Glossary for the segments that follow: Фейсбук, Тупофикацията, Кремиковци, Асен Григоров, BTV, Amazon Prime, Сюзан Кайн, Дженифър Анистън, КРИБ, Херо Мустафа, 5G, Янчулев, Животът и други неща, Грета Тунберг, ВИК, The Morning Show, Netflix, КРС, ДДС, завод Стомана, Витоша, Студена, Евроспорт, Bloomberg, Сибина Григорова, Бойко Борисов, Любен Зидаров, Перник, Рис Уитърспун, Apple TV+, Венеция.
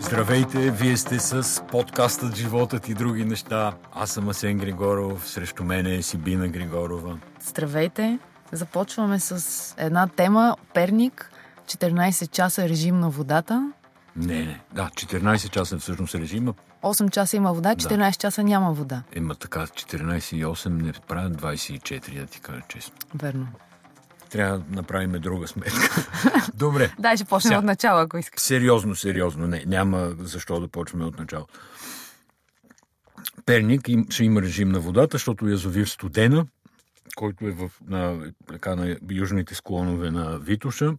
Здравейте, вие сте с подкастът Животът и други неща. Аз съм Асен Григоров, срещу мен е Сибина Григорова. Здравейте, започваме с една тема, Перник, 14 часа режим на водата. Да, 14 часа всъщност режима. 8 часа има вода, 14 часа няма вода. Така, 14 и 8 не правят 24, да ти кажа честно. Верно. Трябва да направим друга сметка. Добре. Дай ще почнем от начало, ако искаш. Сериозно. Не, няма защо да почваме от начало. Перник ще има режим на водата, защото язовир Студена, който е на южните склонове на Витоша,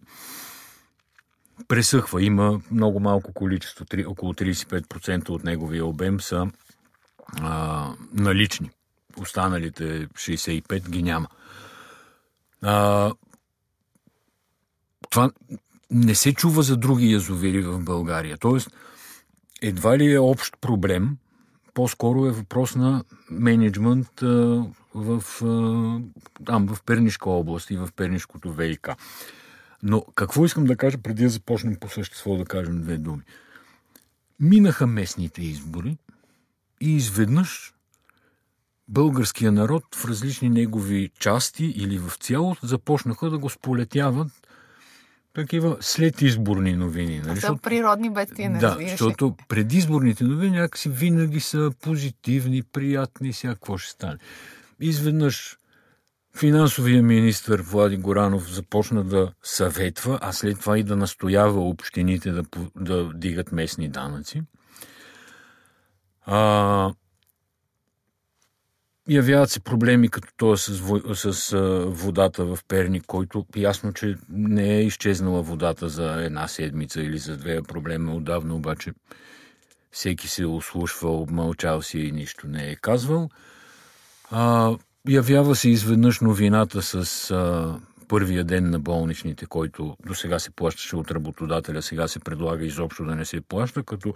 пресъхва. Има много малко количество. Около 35% от неговия обем са налични. Останалите 65% ги няма. Това не се чува за други язовири в България. Тоест, едва ли е общ проблем, по-скоро е въпрос на менеджмент в Пернишка област и в Пернишкото ВИК. Но какво искам да кажа, преди да започнем по същество да кажем две думи. Минаха местните избори и изведнъж българския народ в различни негови части или в цялото започнаха да го сполетяват такива следизборни новини. Нали? Са природни бедствия, не разбираш. Да, защото предизборните новини някакси винаги са позитивни, приятни, сега какво ще стане. Изведнъж финансовия министър Владимир Горанов започна да съветва, а след това и да настоява общините да дигат местни данъци. Явяват се проблеми като този с водата в Перник, който ясно, че не е изчезнала водата за една седмица или за две, проблема отдавна, обаче всеки се ослушва, обмълчал си и нищо не е казвал. Явява се изведнъж новината с първия ден на болничните, който до сега се плащаше от работодателя, сега се предлага изобщо да не се плаща, като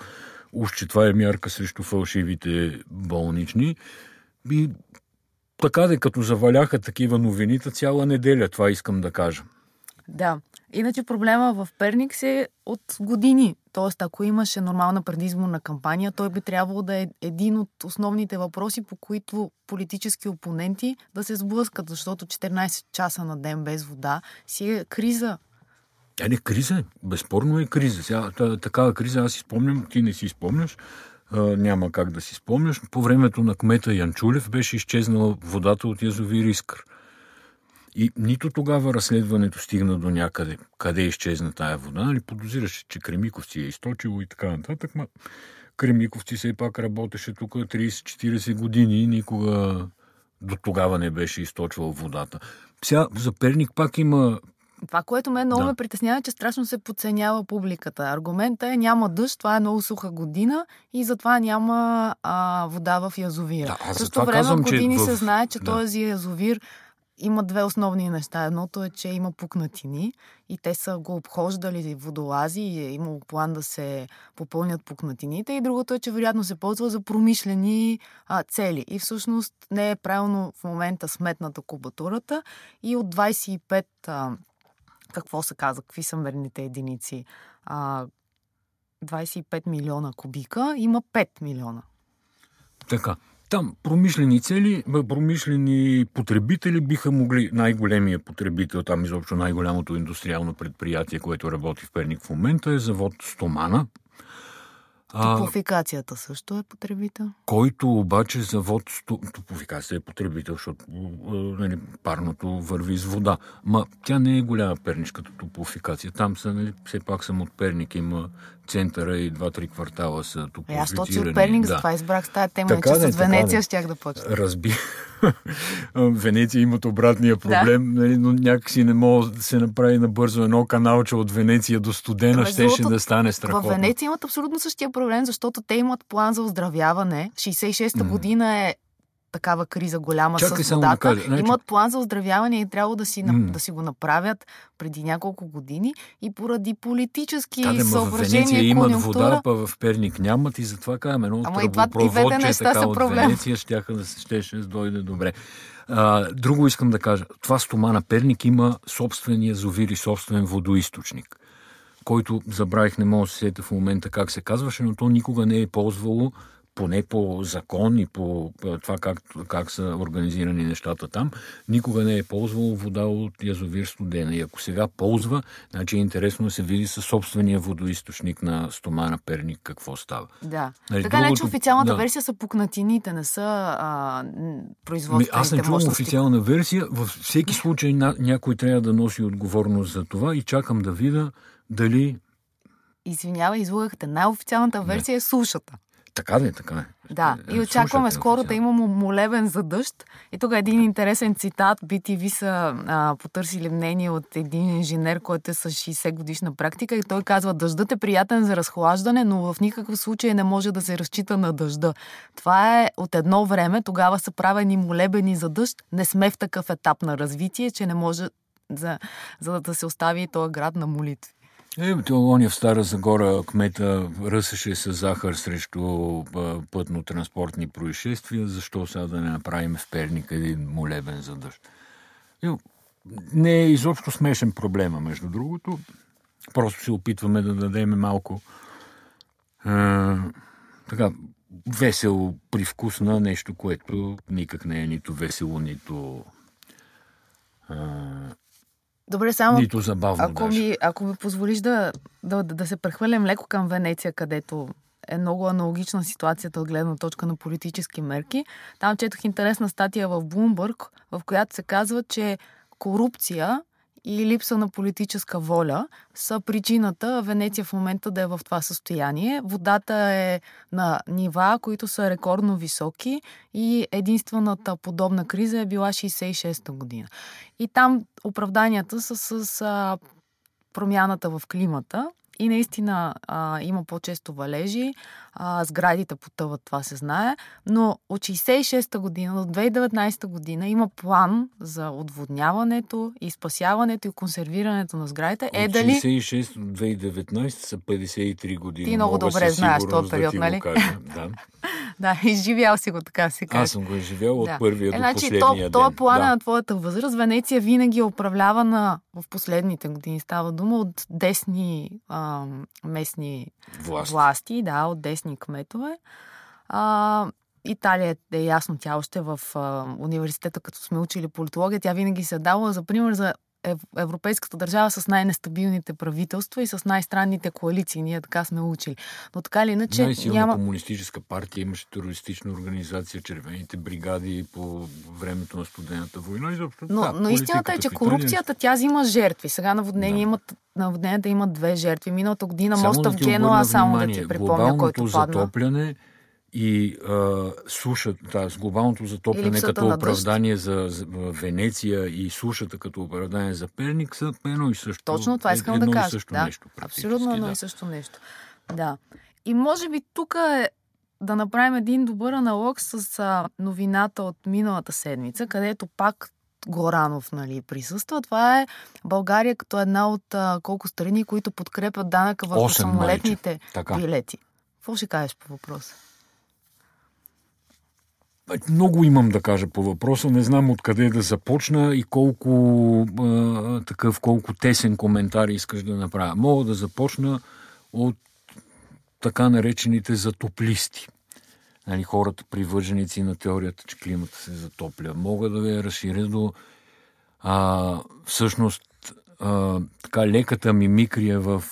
уж че това е мярка срещу фалшивите болнични. И така де, като заваляха такива новините цяла неделя, това искам да кажа. Да, иначе проблема в Перник се от години. Тоест, ако имаше нормална предизборна кампания, той би трябвало да е един от основните въпроси, по които политически опоненти да се сблъскат, защото 14 часа на ден без вода си е криза. Не, криза е. Безспорно е криза. Сега, такава криза аз си спомням, ти не си спомняш. Няма как да си спомняш. По времето на кмета Янчулев беше изчезнала водата от Язови Рискър. И нито тогава разследването стигна до някъде. Къде изчезна тая вода? Нали, подозираше, че Кремиковци е източило и така нататък. Ма Кремиковци все пак работеше тук 30-40 години и никога до тогава не беше източвал водата. Сега за Перник пак има... Това, което мен много ме притеснява, че страшно се подценява публиката. Аргументът е, няма дъжд, това е много суха година и затова няма вода в язовира. Да, също време казвам, години се знае, че този язовир има две основни неща. Едното е, че има пукнатини и те са го обхождали водолази и е имало план да се попълнят пукнатините. И другото е, че вероятно се ползва за промишлени цели. И всъщност не е правилно в момента сметната кубатурата и от 25... какво се каза, какви са мерните единици? 25 милиона кубика, има 5 милиона. Така, там промишлени цели, промишлени потребители биха могли, най-големия потребител, там изобщо най-голямото индустриално предприятие, което работи в Перник в момента е завод Стомана. Тупофикацията също е потребител. Който обаче завод... Тупофикацията е потребител, защото парното върви с вода. Ма тя не е голяма пернишката тупофикация. Там са, все пак съм от Перник, има центъра и 2-3 квартала са тупофицирани. Аз точно от Перник, затова избрах с тая тема, така че с Венеция щях да почна. Венеция имат обратния проблем, но някакси не мога да се направи набързо едно каналче от Венеция до Студена, щеше да стане страхотно. Във Венеция имат абсолютно същия проблем, защото те имат план за оздравяване. 66-та година е такава криза голяма с водата. Имат план за оздравяване и трябва да си, да си го направят преди няколко години и поради политически съображения. В Венеция имат вода, па в Перник нямат и затова казваме, но тръбопроводче така от Венеция щеше да дойде добре. Друго искам да кажа. Това Стомана Перник има собствен язовир и собствен водоизточник, който забравих, не мога да се сета в момента как се казваше, но то никога не е ползвало, поне по закон и по това как са организирани нещата там, никога не е ползвало вода от язовир Студена. И ако сега ползва, значи е интересно да се види със собствения водоизточник на Стомана Перник какво става. Да. Нали, така другото... официалната версия са пукнатините, не са производствените мощности. Аз не чувам официална версия. Във всеки случай някой трябва да носи отговорност за това и чакам да видя дали... Извинявай, излагахте. Най-официалната версия е сушата. Така е. Да, и очакваме скоро да имам молебен за дъжд. И тук един интересен цитат. BTV са потърсили мнение от един инженер, който е с 60 годишна практика и той казва: дъждът е приятен за разхлаждане, но в никакъв случай не може да се разчита на дъжда. Това е от едно време, тогава са правени молебени за дъжд. Не сме в такъв етап на развитие, че не може за да се остави този град на молитви. Теологония в Стара Загора кмета ръсеше с захар срещу пътно-транспортни происшествия. Защо сега да не направим в Перник един молебен за дъжд? Не е изобщо смешен проблема, между другото. Просто се опитваме да дадем малко така весело привкус на нещо, което никак не е нито весело, нито... Добре, само нито забавно, ако ми позволиш да се прехвърлям леко към Венеция, където е много аналогична ситуацията от гледна точка на политически мерки. Там четох интересна статия в Bloomberg, в която се казва, че корупция и липса на политическа воля са причината Венеция в момента да е в това състояние. Водата е на нива, които са рекордно високи и единствената подобна криза е била 1966 година. И там оправданията са с промяната в климата и наистина има по-често валежи, сградите потъват, това се знае, но от 1966 година до 2019 година има план за отводняването и спасяването и консервирането на сградите. От 1966 до 2019 са 53 години. Ти много добре знаеш този период, нали? Да. Да, изживял си го, така се казва. Аз съм го изживял от първия до последния ден. Това плана на твоята възраст. Венеция винаги е управлявана в последните години. Става дума от десни местни власти, от десни кметове. Италия е ясно, тя още в университета, като сме учили политология, тя винаги се е давала за пример за европейската държава с най-нестабилните правителства и с най-странните коалиции. Ние така сме учили. Но така ли иначе най-силна комунистическа партия, имаше терористична организация, червените бригади по времето на студената война. Но истината е, че корупцията тя взима жертви. Сега наводненията имат две жертви. Миналата година моста в Генуа, само да ти припомня, който падна. И глобалното затопляне като оправдание за Венеция и сушата като оправдание за Перник са едно и също. Точно това искам да кажа. Абсолютно едно и също нещо. Да. И може би тук да направим един добър аналог с новината от миналата седмица, където пак Горанов присъства. Това е България като една от колко страни, които подкрепят данъка върху самолетните билети. Какво ще кажеш по въпроса? Много имам да кажа по въпроса, не знам откъде да започна и колко тесен коментар искаш да направя. Мога да започна от така наречените затоплисти. Хората, привърженици на теорията, че климата се затопля. Мога да я разширя до така леката мимикрия в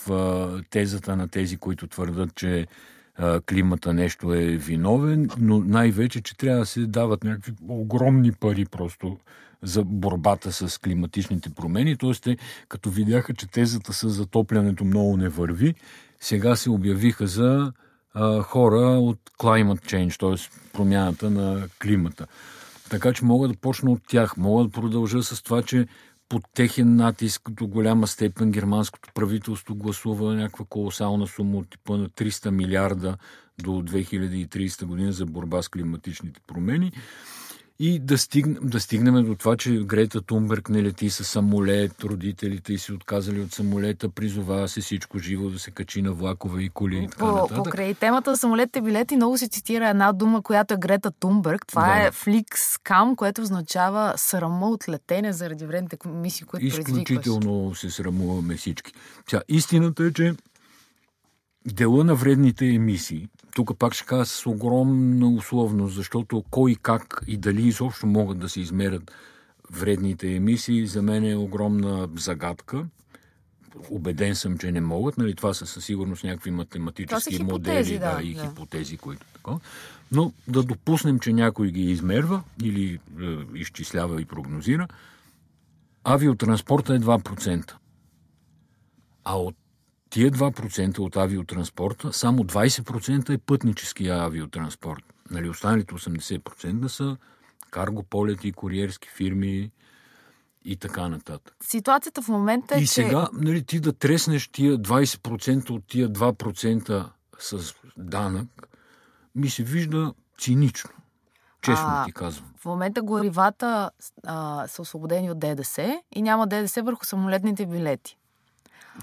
тезата на тези, които твърдат, че климата нещо е виновен, но най-вече, че трябва да се дават някакви огромни пари просто за борбата с климатичните промени. Тоест, като видяха, че тезата с затоплянето много не върви, сега се обявиха за хора от climate change, т.е. промяната на климата. Така че мога да почна от тях. Мога да продължа с това, че под техен натиск до голяма степен германското правителство гласува някаква колосална сума от типа на 300 милиарда до 2030 година за борба с климатичните промени. И да стигнем до това, че Грета Тунберг не лети с самолет, родителите й се отказали от самолета, призова се всичко живо да се качи на влакове и коли и така нататък. Покрай темата самолетите билети много се цитира една дума, която е Грета Тунберг. Това е флюгскам, което означава срама от летене заради вредните мисии, които предизвикваш. Изключително се срамуваме всички. Тя, истината е, че дела на вредните емисии, тук пак ще кажа с огромна условност, защото кой, как и дали изобщо могат да се измерят вредните емисии, за мен е огромна загадка. Убеден съм, че не могат. Нали, това са със сигурност някакви математически модели и хипотези, които така. Но да допуснем, че някой ги измерва или изчислява и прогнозира. Авиотранспорта е 2%. А от тия 2% от авиотранспорта, само 20% е пътническия авиотранспорт. Нали, останалите 80% са карго полети, куриерски фирми и така нататък. Ситуацията в момента е, и сега, нали, ти да треснеш тия 20% от тия 2% с данък, ми се вижда цинично. Честно ти казвам. В момента горивата са освободени от ДДС и няма ДДС върху самолетните билети.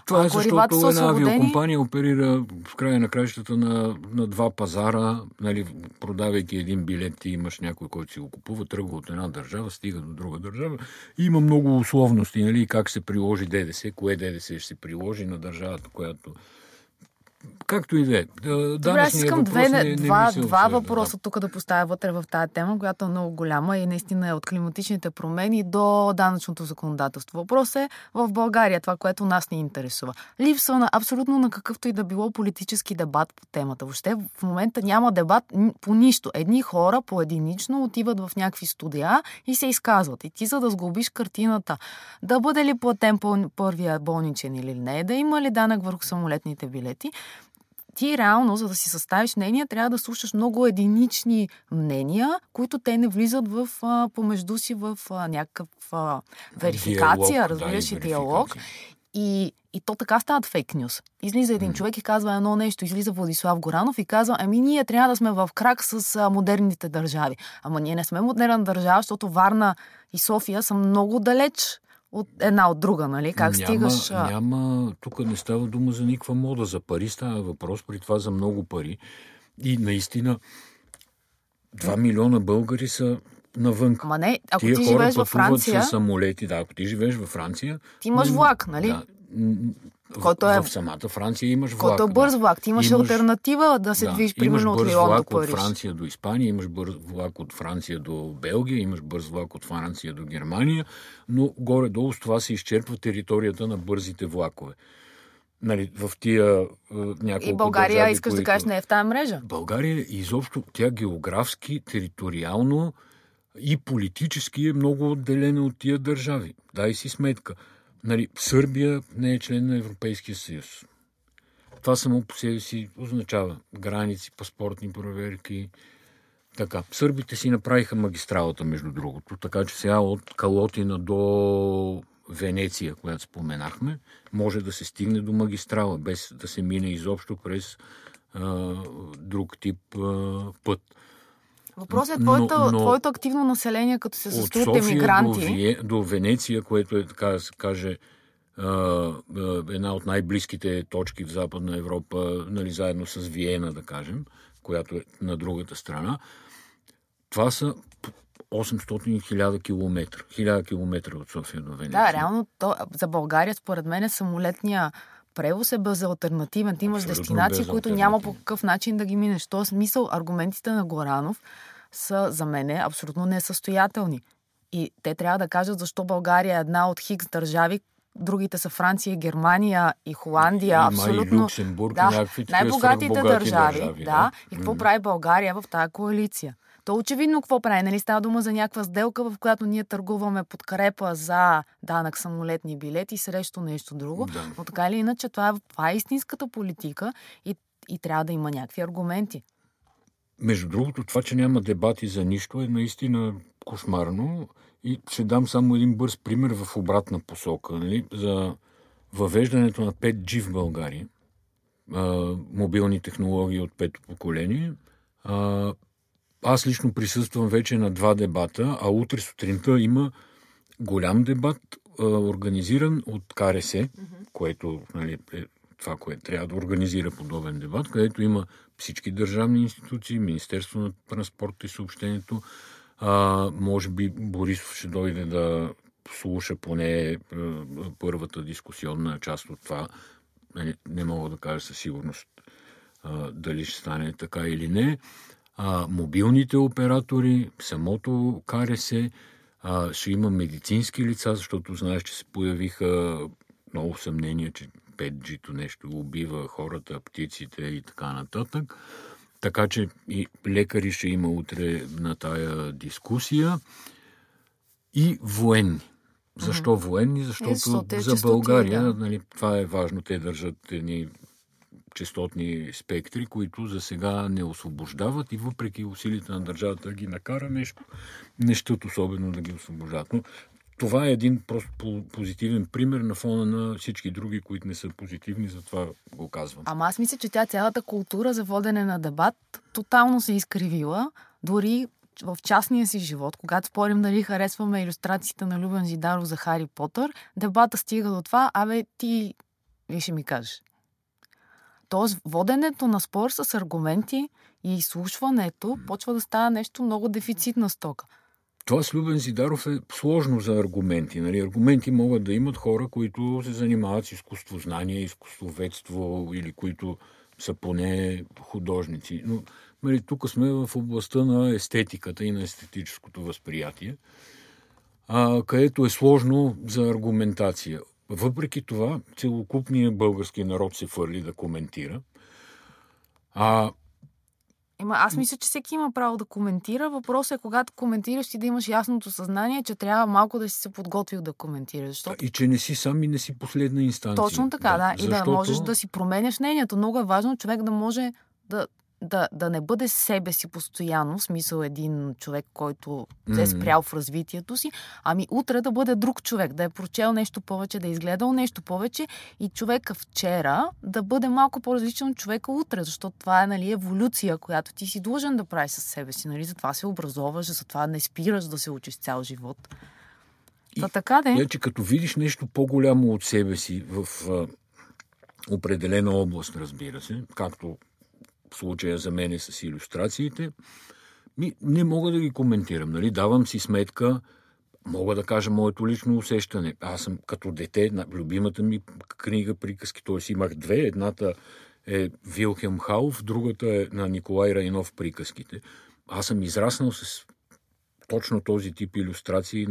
Това е защото една авиокомпания оперира в края на краищата на два пазара, нали, продавайки един билет, ти имаш някой, който си го купува, тръгва от една държава, стига до друга държава. И има много условности, нали, как се приложи ДДС, кое ДДС ще се приложи на държавата, която... Както и да е. Добре, аз искам два въпроса тук да поставя вътре в тази тема, която е много голяма и наистина е от климатичните промени до данъчното законодателство. Въпрос е в България, това, което нас ни интересува. Липсва на абсолютно на какъвто и да било политически дебат по темата. Въобще в момента няма дебат по нищо. Едни хора поединично отиват в някакви студия и се изказват. И ти, за да сглобиш картината, да бъде ли платен първия болничен или не, да има ли данък върху самолетните билети, ти реално, за да си съставиш мнения, трябва да слушаш много единични мнения, които те не влизат в помежду си в някаква верификация, разбираш, и диалог. И то така стават фейк нюс. Излиза един човек и казва едно нещо, излиза Владислав Горанов и казва, ами ние трябва да сме в крак с модерните държави. Ама ние не сме модерна държава, защото Варна и София са много далеч от една от друга, нали? Как стигаш... Няма, тук не става дума за никаква мода. За пари става въпрос, при това за много пари. И наистина 2 милиона българи са навън. Ама не, ако ти живееш във Франция... С самолети, да, ако ти живееш във Франция... Ти имаш влак, нали? Да. В самата Франция имаш влак. Който е бърз влак. Ти имаш алтернатива да се движиш примерно от Лион до Париж. Имаш бърз влак от Франция до Испания, имаш бърз влак от Франция до Белгия, имаш бърз влак от Франция до Германия, но горе-долу с това се изчерпва територията на бързите влакове. Нали, в тия няколко... И България, държави, искаш да кажеш, не е в тази мрежа. България изобщо, тя географски, териториално и политически е много отделена от тия държави. Дай си сметка. Нали, Сърбия не е член на Европейския съюз. Това само по себе си означава граници, паспортни проверки. Така, сърбите си направиха магистралата, между другото, така че сега от Калотина до Венеция, която споменахме, може да се стигне до магистрала, без да се мине изобщо през друг тип път. Въпросът е твоето активно население, като се състои от емигранти. От София до Венеция, което е, така да се каже, една от най-близките точки в Западна Европа, нали, заедно с Виена, да кажем, която е на другата страна. Това са 800 000 километра. 1000 километра от София до Венеция. Да, реално за България, според мен, е самолетния превоз е безалтернативен. Ти имаш дестинации, които няма по какъв начин да ги минеш. Тоест, мисъл, аргументите на Горанов са за мене абсолютно несъстоятелни. И те трябва да кажат защо България е една от хикс държави, другите са Франция, Германия и Холандия. Има абсолютно, и Люксембург, да, най-богатите държави. Да. И какво прави България в тази коалиция? То очевидно какво прави, нали, става дума за някаква сделка, в която ние търгуваме подкрепа за данък самолетни билети срещу нещо друго. Да. Но така или иначе, това е истинската политика и трябва да има някакви аргументи. Между другото, това, че няма дебати за нищо, е наистина кошмарно. И ще дам само един бърз пример в обратна посока. Нали, за въвеждането на 5G в България, мобилни технологии от пето поколение, Аз лично присъствам вече на 2 дебата, а утре сутринта има голям дебат, организиран от КРС, което, нали, е това, което трябва да организира подобен дебат, където има всички държавни институции, Министерство на транспорта и съобщението. Може би Борисов ще дойде да слуша поне първата дискусионна част от това. Не мога да кажа със сигурност дали ще стане така или не. Мобилните оператори, самото КРС, ще има медицински лица, защото знаеш, че се появиха много съмнения, че 5G-то нещо убива хората, птиците и така нататък. Така че и лекари ще има утре на тая дискусия. И военни. Защо военни? Защото за България, нали, това е важно. Те държат едни честотни спектри, които за сега не освобождават и въпреки усилите на държавата да ги накара нещо, нещото особено да ги освобождават. Но това е един просто позитивен пример на фона на всички други, които не са позитивни, затова го казвам. Ама аз мисля, че тя цялата култура за водене на дебат тотално се изкривила, дори в частния си живот, когато спорим дали харесваме илюстрациите на Любен Зидаров за Хари Потър, дебата стига до това, абе ти ще ми кажеш. Тоест, воденето на спор с аргументи и изслушването почва да става нещо много дефицитна стока. Това с Любен Зидаров е сложно за аргументи. Нали? Аргументи могат да имат хора, които се занимават с изкуствознание, изкуствоведство или които са поне художници. Но нали, тук сме в областта на естетиката и на естетическото възприятие, където е сложно за аргументация. Въпреки това, целокупният български народ се фърли да коментира. Аз мисля, че всеки има право да коментира. Въпросът е, когато коментираш ти да имаш ясното съзнание, че трябва малко да си се подготвил да коментираш. Защото... И че не си сам и не си последна инстанция. Точно така, да. И защото... да можеш да си променяш мнението. Много е важно човек да може да не бъде себе си постоянно, в смисъл един човек, който е спрял в развитието си, ами утре да бъде друг човек, да е прочел нещо повече, да е изгледал нещо повече и човека вчера да бъде малко по-различен от човека утре, защото това е, нали, еволюция, която ти си длъжен да правиш със себе си, нали, затова се образоваш, затова не спираш да се учиш цял живот. Че като видиш нещо по-голямо от себе си в определена област, разбира се, както случая за мен е с илюстрациите, не мога да ги коментирам. Нали? Давам си сметка, мога да кажа моето лично усещане. Аз съм като дете, любимата ми книга приказки, т.е. имах две. Едната е Вилхем Хауф, другата е на Николай Райнов приказките. Аз съм израснал с точно този тип илюстрации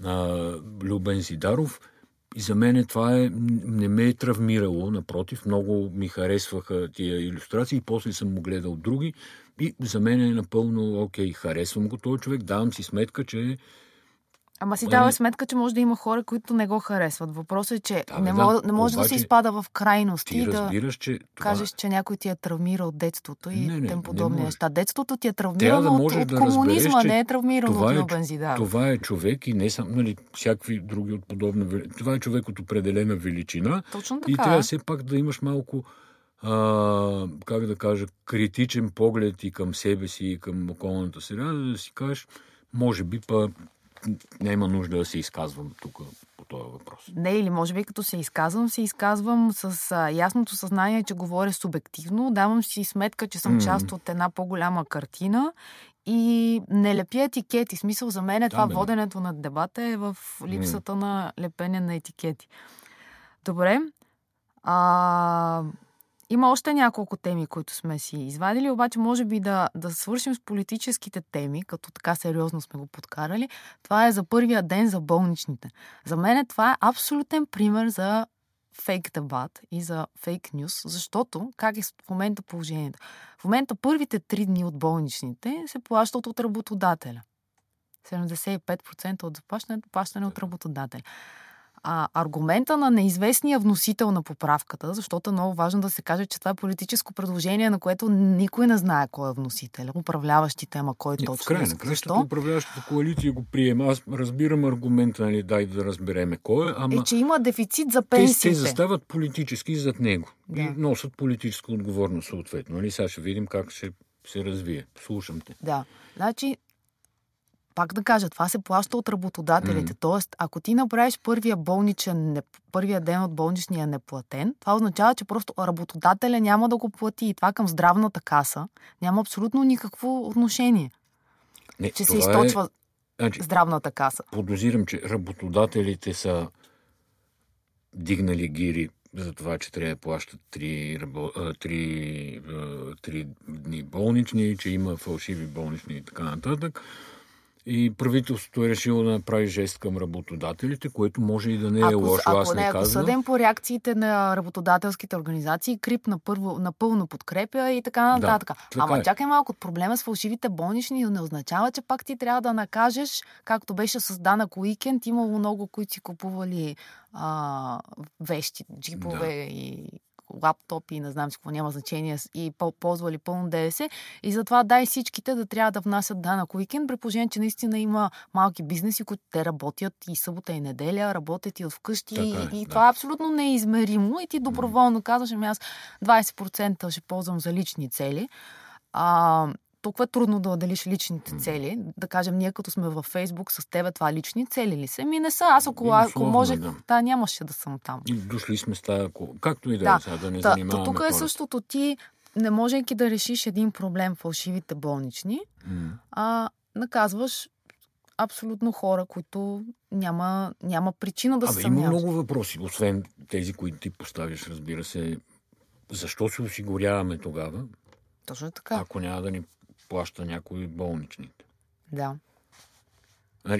на Любен Зидаров. И за мен това не ме е травмирало, напротив, много ми харесваха тия илюстрации, после съм му гледал други и за мен е напълно окей, харесвам го този човек, давам си сметка, че... Ама си дава сметка, че може да има хора, които не го харесват. Въпросът е, че не може да се изпада в крайности и да кажеш, че някой ти е травмирал детството и тем подобни неща. Детството ти е травмирано от комунизма, не е травмирано от Любен Зидаров. Това е човек и не само, нали, всякакви други от подобна величина. Това е човек от определена величина. Точно така. И трябва все пак да имаш малко, как да кажа, критичен поглед и към себе си, и към околната среда, да си кажеш, може би па... Няма нужда да се изказвам тук по този въпрос. Не, или може би като се изказвам с ясното съзнание, че говоря субективно, давам си сметка, че съм част от една по-голяма картина и не лепя етикети. Смисъл за мен това воденето на дебата е в липсата на лепене на етикети. Добре. Има още няколко теми, които сме си извадили, обаче може би да свършим с политическите теми, като така сериозно сме го подкарали. Това е за първия ден за болничните. За мен това е абсолютен пример за фейк дебат и за фейк нюс, защото как е в момента положението? В момента първите 3 дни от болничните се плащат от работодателя. 75% от заплащането плащане от работодателя. Аргумента на неизвестния вносител на поправката, защото е много важно да се каже, че това е политическо предложение, на което никой не знае кой е вносител. Управляващите, ама кой точно. В крайна кращата управляващата коалиция го приема. Аз разбирам аргумента, нали, дай да разбереме кой е, ама... че има дефицит за пенсиите. Те застават политически зад него. Да. И носят политическа отговорност съответно. Нали? Сега ще видим как ще се развие. Слушам те. Да. Значи, пак да кажа, това се плаща от работодателите. Тоест, ако ти направиш първия ден от болничния неплатен, това означава, че просто работодателя няма да го плати. И това към здравната каса няма абсолютно никакво отношение. Не, че се източва здравната каса. Подозирам, че работодателите са дигнали гири за това, че трябва да плащат 3 дни болнични, че има фалшиви болнични и така нататък. И правителството е решило да направи жест към работодателите, което може и да не е лошо. Аз не казвам. Ако съдем по реакциите на работодателските организации, КРИБ напълно подкрепя и така нататък. Да, ама чакай малко, от проблема с фалшивите болнични не означава, че пак ти трябва да накажеш, както беше с данък уикенд, имало много, които си купували вещи, джипове и лаптопи, не знам си какво, няма значение, и ползвали пълно ДДС, и затова дай всичките да трябва да внасят данък уикенд, при положение, че наистина има малки бизнеси, които те работят и събота и неделя, работят и от вкъщи, и това е абсолютно неизмеримо, и ти доброволно казваш, ами аз 20% ще ползвам за лични цели. Толкова е трудно да отделиш личните цели. Да кажем, ние като сме във Фейсбук с тебе, това лични цели ли са? Ми не са. Аз ако можех, нямаше да съм там. И дошли сме с тая, както и да сега, да не занимаваме. Тук е същото. Ти, не можейки да решиш един проблем, фалшивите болнични, наказваш абсолютно хора, които няма причина да се съмняват. Има много въпроси, освен тези, които ти поставиш, разбира се. Защо се осигуряваме тогава? Точно така. Ако няма да ни плаща някои болничните. Да.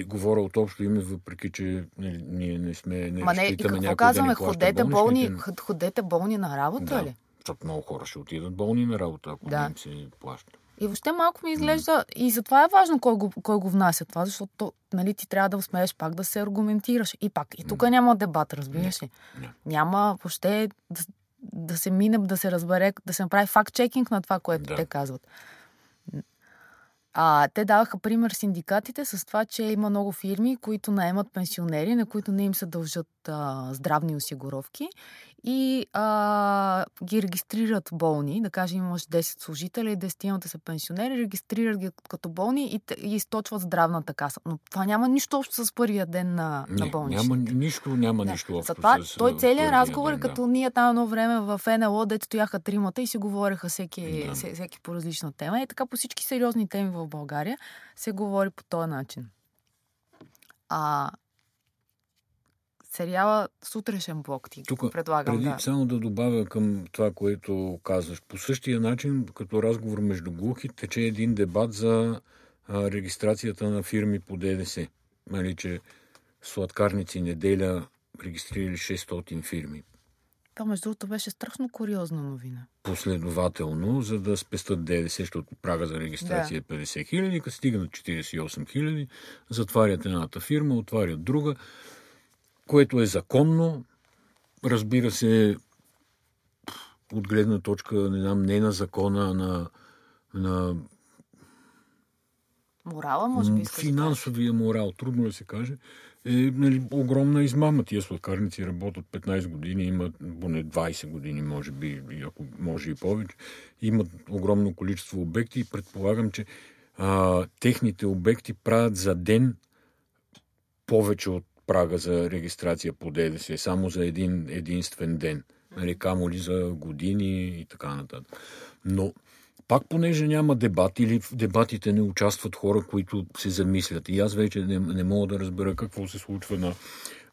Говоря от общо име, въпреки че ние не сме... Ма не, и какво казваме? Да, ходете болни на работа ли? Защото много хора ще отидат болни на работа, ако не се плаща. И въобще малко ми изглежда... И затова е важно кой го внася това, защото ти трябва да усмееш пак да се аргументираш. И пак. И тук няма дебат, разбираш ли? Няма въобще... да се мине, да се разбере, да се направи факт-чекинг на това, което те казват. Те даваха пример синдикатите с това, че има много фирми, които наемат пенсионери, на които не им се дължат здравни осигуровки и ги регистрират болни. Да кажем, имаш 10 служители и 10-тимата са пенсионери, регистрират ги като болни и източват здравната каса. Но това няма нищо общо с първия ден на болничните. Няма нищо общо затова, с той целият разговор е като ние там едно време в НЛО, дето стояха тримата и си говореха всеки по различна тема. И така по всички сериозни теми в България се говори по този начин. Сериала Сутрешен блок ти тука предлагам. Преди само да добавя към това, което казваш. По същия начин, като разговор между глухи, тече един дебат за регистрацията на фирми по ДДС. Нали, че сладкарници неделя регистрирали 600 фирми. Това, между другото, беше страшно куриозна новина. Последователно, за да спестат ДДС, защото прага за регистрация е 50 хиляди, като стигнат 48 хиляди, затварят едната фирма, отварят друга, което е законно. Разбира се, от гледна точка, не на закона, на морала, може би, финансовия морал, трудно да се каже, огромна измама. Тия сладкарници работят 15 години, имат поне 20 години, може би, ако може и повече. Имат огромно количество обекти и предполагам, че техните обекти правят за ден повече от прага за регистрация по ДДС, само за един единствен ден. Нали, камо ли за години и така нататък. Но пак, понеже няма дебат или в дебатите не участват хора, които се замислят. И аз вече не мога да разбера какво се случва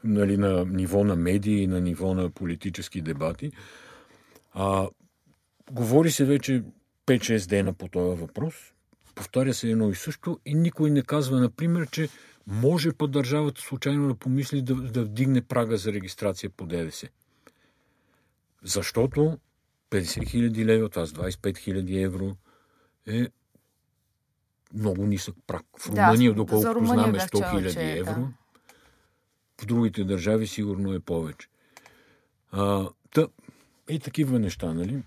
на ниво на медии и на ниво на политически дебати. Говори се вече 5-6 дена по този въпрос. Повтаря се едно и също и никой не казва, например, че може по държавата случайно да помисли да вдигне прага за регистрация по ДДС. Защото 50 хиляди лева, т.е. 25 хиляди евро е много нисък праг. В Румъния, доколкото знаме, 100 хиляди евро. Да. В другите държави сигурно е повече. Такива неща, нали?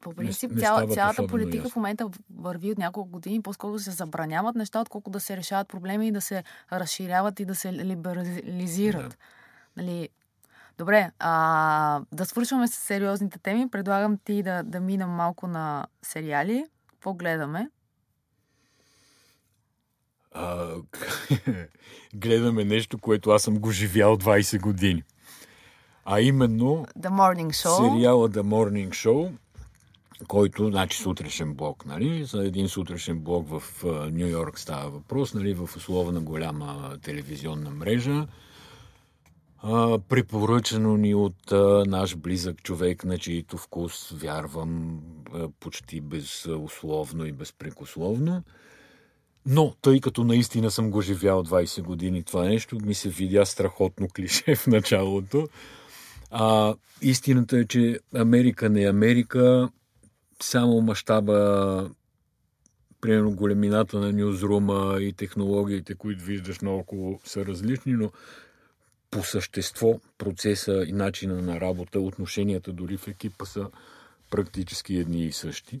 По принцип, цялата политика в момента върви от няколко години, по-скоро се забраняват неща, отколко да се решават проблеми и да се разширяват и да се либерализират. Да. Нали? Добре, да свършваме с сериозните теми. Предлагам ти да минем малко на сериали. Какво гледаме? Гледаме нещо, което аз съм го живял 20 години. А именно The Morning Show. Сериала The Morning Show, който, значи сутрешен блок, нали? За един сутрешен блок в Ню Йорк става въпрос, нали? В условна голяма телевизионна мрежа. Препоръчено ни от наш близък човек, на чието вкус вярвам почти безусловно и безпрекословно. Но, тъй като наистина съм го живял 20 години това нещо, ми се видя страхотно клише в началото. Истината е, че Америка не е Америка, само мащаба, примерно големината на нюзрума и технологиите, които виждаш наоколо, са различни, но по същество процеса и начина на работа, отношенията дори в екипа са практически едни и същи.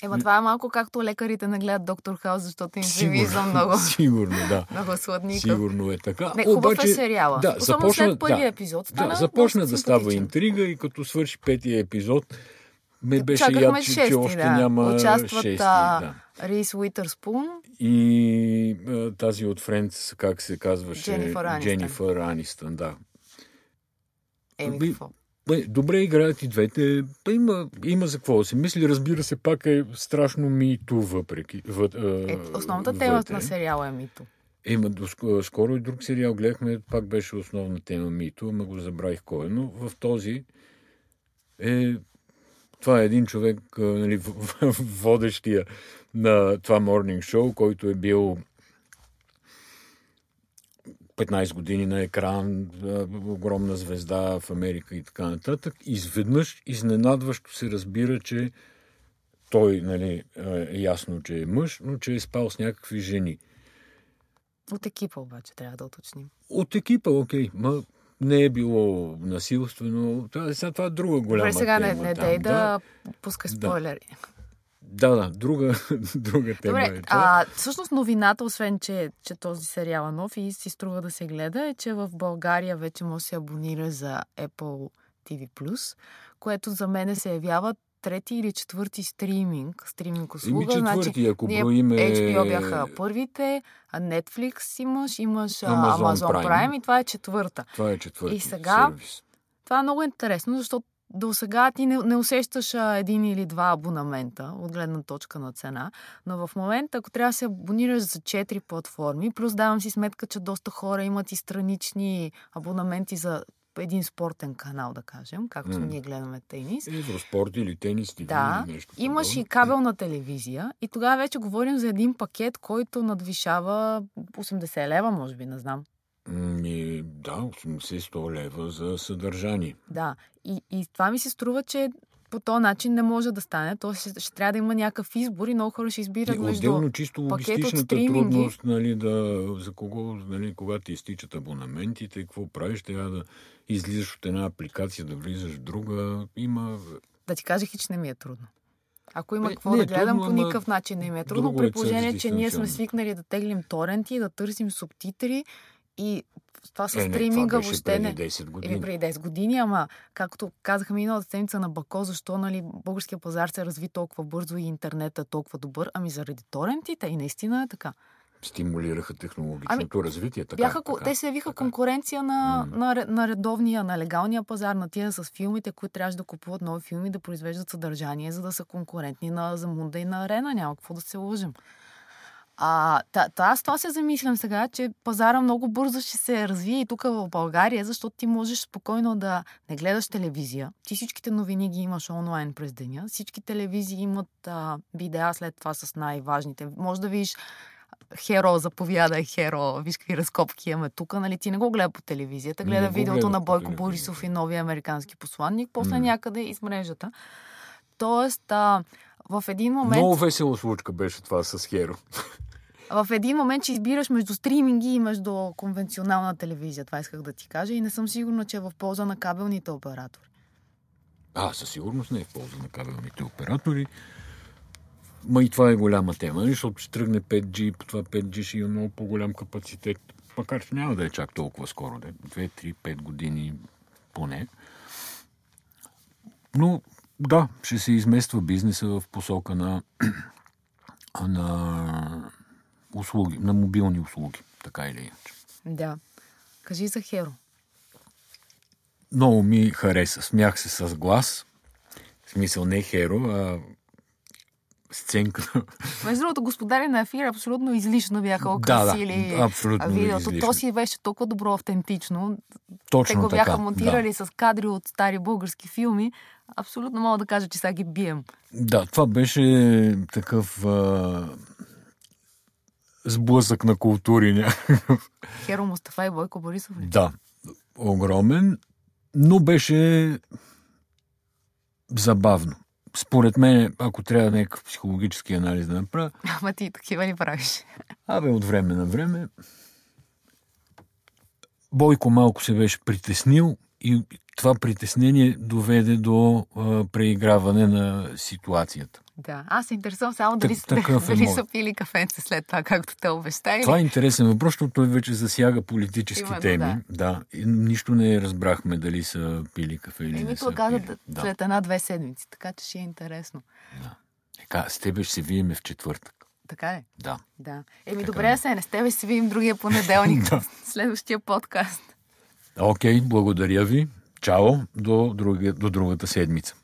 Това е малко както лекарите не гледат Доктор Хаус, защото им се вижда много. Сигурно, да. Много сладникъв. Сигурно е така. Не, хубав е сериала. Да, особено след първия епизод. Започна да става интрига и като свърши петия епизод, ме беше яд, че още няма шести. Да. Рис Уитърспун. И тази от Френдс, как се казваше? Дженифър Анистън, да. Добре играят и двете. Има за какво да се мисли. Разбира се, пак е страшно мито въпреки. Основната тема на сериала е мито. Скоро и друг сериал гледахме, пак беше основна тема мито, ама го забравих кой. Но в този това е един човек, нали, водещия на това Morning Show, който е бил 15 години на екран, огромна звезда в Америка и така нататък. Изведнъж, изненадващо се разбира, че той, нали, е ясно, че е мъж, но че е спал с някакви жени. От екипа обаче, трябва да уточним. От екипа, окей. Ма не е било насилствено. Това е друга голяма тема. Сега не дай да пуска спойлери. Да, друга тема. Добре, е това. Всъщност новината, освен, че този сериал е нов и си струва да се гледа, е, че в България вече може да се абонира за Apple TV+, което за мен се явява трети или четвърти стриминг услуга. Четвърти, значи, ако броиме... HBO бяха първите, а Netflix имаш Amazon Prime и това е четвърта. Това е четвърти и сега, сервис. Това е много интересно, защото до сега ти не усещаш един или два абонамента от гледна точка на цена, но в момента, ако трябва да се абонираш за 4 платформи, плюс давам си сметка, че доста хора имат и странични абонаменти за един спортен канал, да кажем, както ние гледаме тенис. Евроспорт или тенис. Да, нещо имаш подобно. И кабелна телевизия и тогава вече говорим за един пакет, който надвишава 80 лева, може би, не знам. Да, 80-100 лева за съдържание. Да, и това ми се струва, че по този начин не може да стане. То ще трябва да има някакъв избор и много хора ще избират между пакет от стриминги. Трудност, нали, за кого, нали, когато изтичат абонаментите, какво правиш, трябва да излизаш от една апликация, да влизаш в друга. Да ти кажа, хич не ми е трудно. Ако има какво да гледам, трудно, по никакъв начин не ми е трудно. При положение, че ние сме свикнали да теглим торенти, да търсим субтитри. И това с стриминга въобще не... Преди 10 години, ама както казаха миналата седмица на Бако, защо, нали, българския пазар се разви толкова бързо и интернетът е толкова добър, ами заради торентите и наистина е така. Стимулираха технологичното развитие. Така, те се явиха конкуренция на редовния, на легалния пазар, на тия с филмите, които трябваше да купуват нови филми, да произвеждат съдържание, за да са конкурентни на Замунда и на Арена. Няма какво да се лъжим. Аз това се замислям сега, че пазара много бързо ще се развие и тук в България, защото ти можеш спокойно да не гледаш телевизия. Ти всичките новини ги имаш онлайн през деня. Всички телевизии имат видеа след това с най-важните. Може да видиш Херо, заповядай Херо, виж какви разкопки имаме тук, нали, ти не го гледа по телевизията, гледа видеото на Бойко Борисов и новия американски посланник, после някъде из мрежата. Тоест, в един момент... Много весела случка беше това с Херо. В един момент, че избираш между стриминги и между конвенционална телевизия. Това исках да ти кажа и не съм сигурна, че е в полза на кабелните оператори. Със сигурност не е в полза на кабелните оператори. Ма и това е голяма тема, защото ще тръгне 5G, по това 5G ще има много по-голям капацитет. Макар че няма да е чак толкова скоро. 2-3-5 години поне. Но да, ще се измества бизнеса в посока на услуги, на мобилни услуги, така или иначе. Да. Кажи за Херо. Много ми хареса. Смях се с глас. В смисъл не Херо, а сценка. Между другото, господари на ефир абсолютно излишно бяха украсили видеото. То си беше толкова добро автентично. Точно те го бяха монтирали с кадри от стари български филми. Абсолютно мога да кажа, че сега ги бием. Да, това беше такъв сблъсък на култури. Херо Мустафа и Бойко Борисов. Да, огромен, но беше забавно. Според мен, ако трябва някакъв психологически анализ да направя... Ама ти такива ли правиш? Абе, от време на време. Бойко малко се беше притеснил и това притеснение доведе до преиграване на ситуацията. Да, аз се интересувам само дали са пили кафенце след това, както те обещали. Това е интересен въпрос, защото той вече засяга политически теми. Да. И нищо не разбрахме дали са пили кафе или не са пили. Казват след една-две седмици, така че ще е интересно. Да. Така, с тебе ще се видим в четвъртък. Така ли? Да. Добре, Асене, с тебе ще се видим другия понеделник. Следващия подкаст. Окей, благодаря ви. Чао, до другата седмица.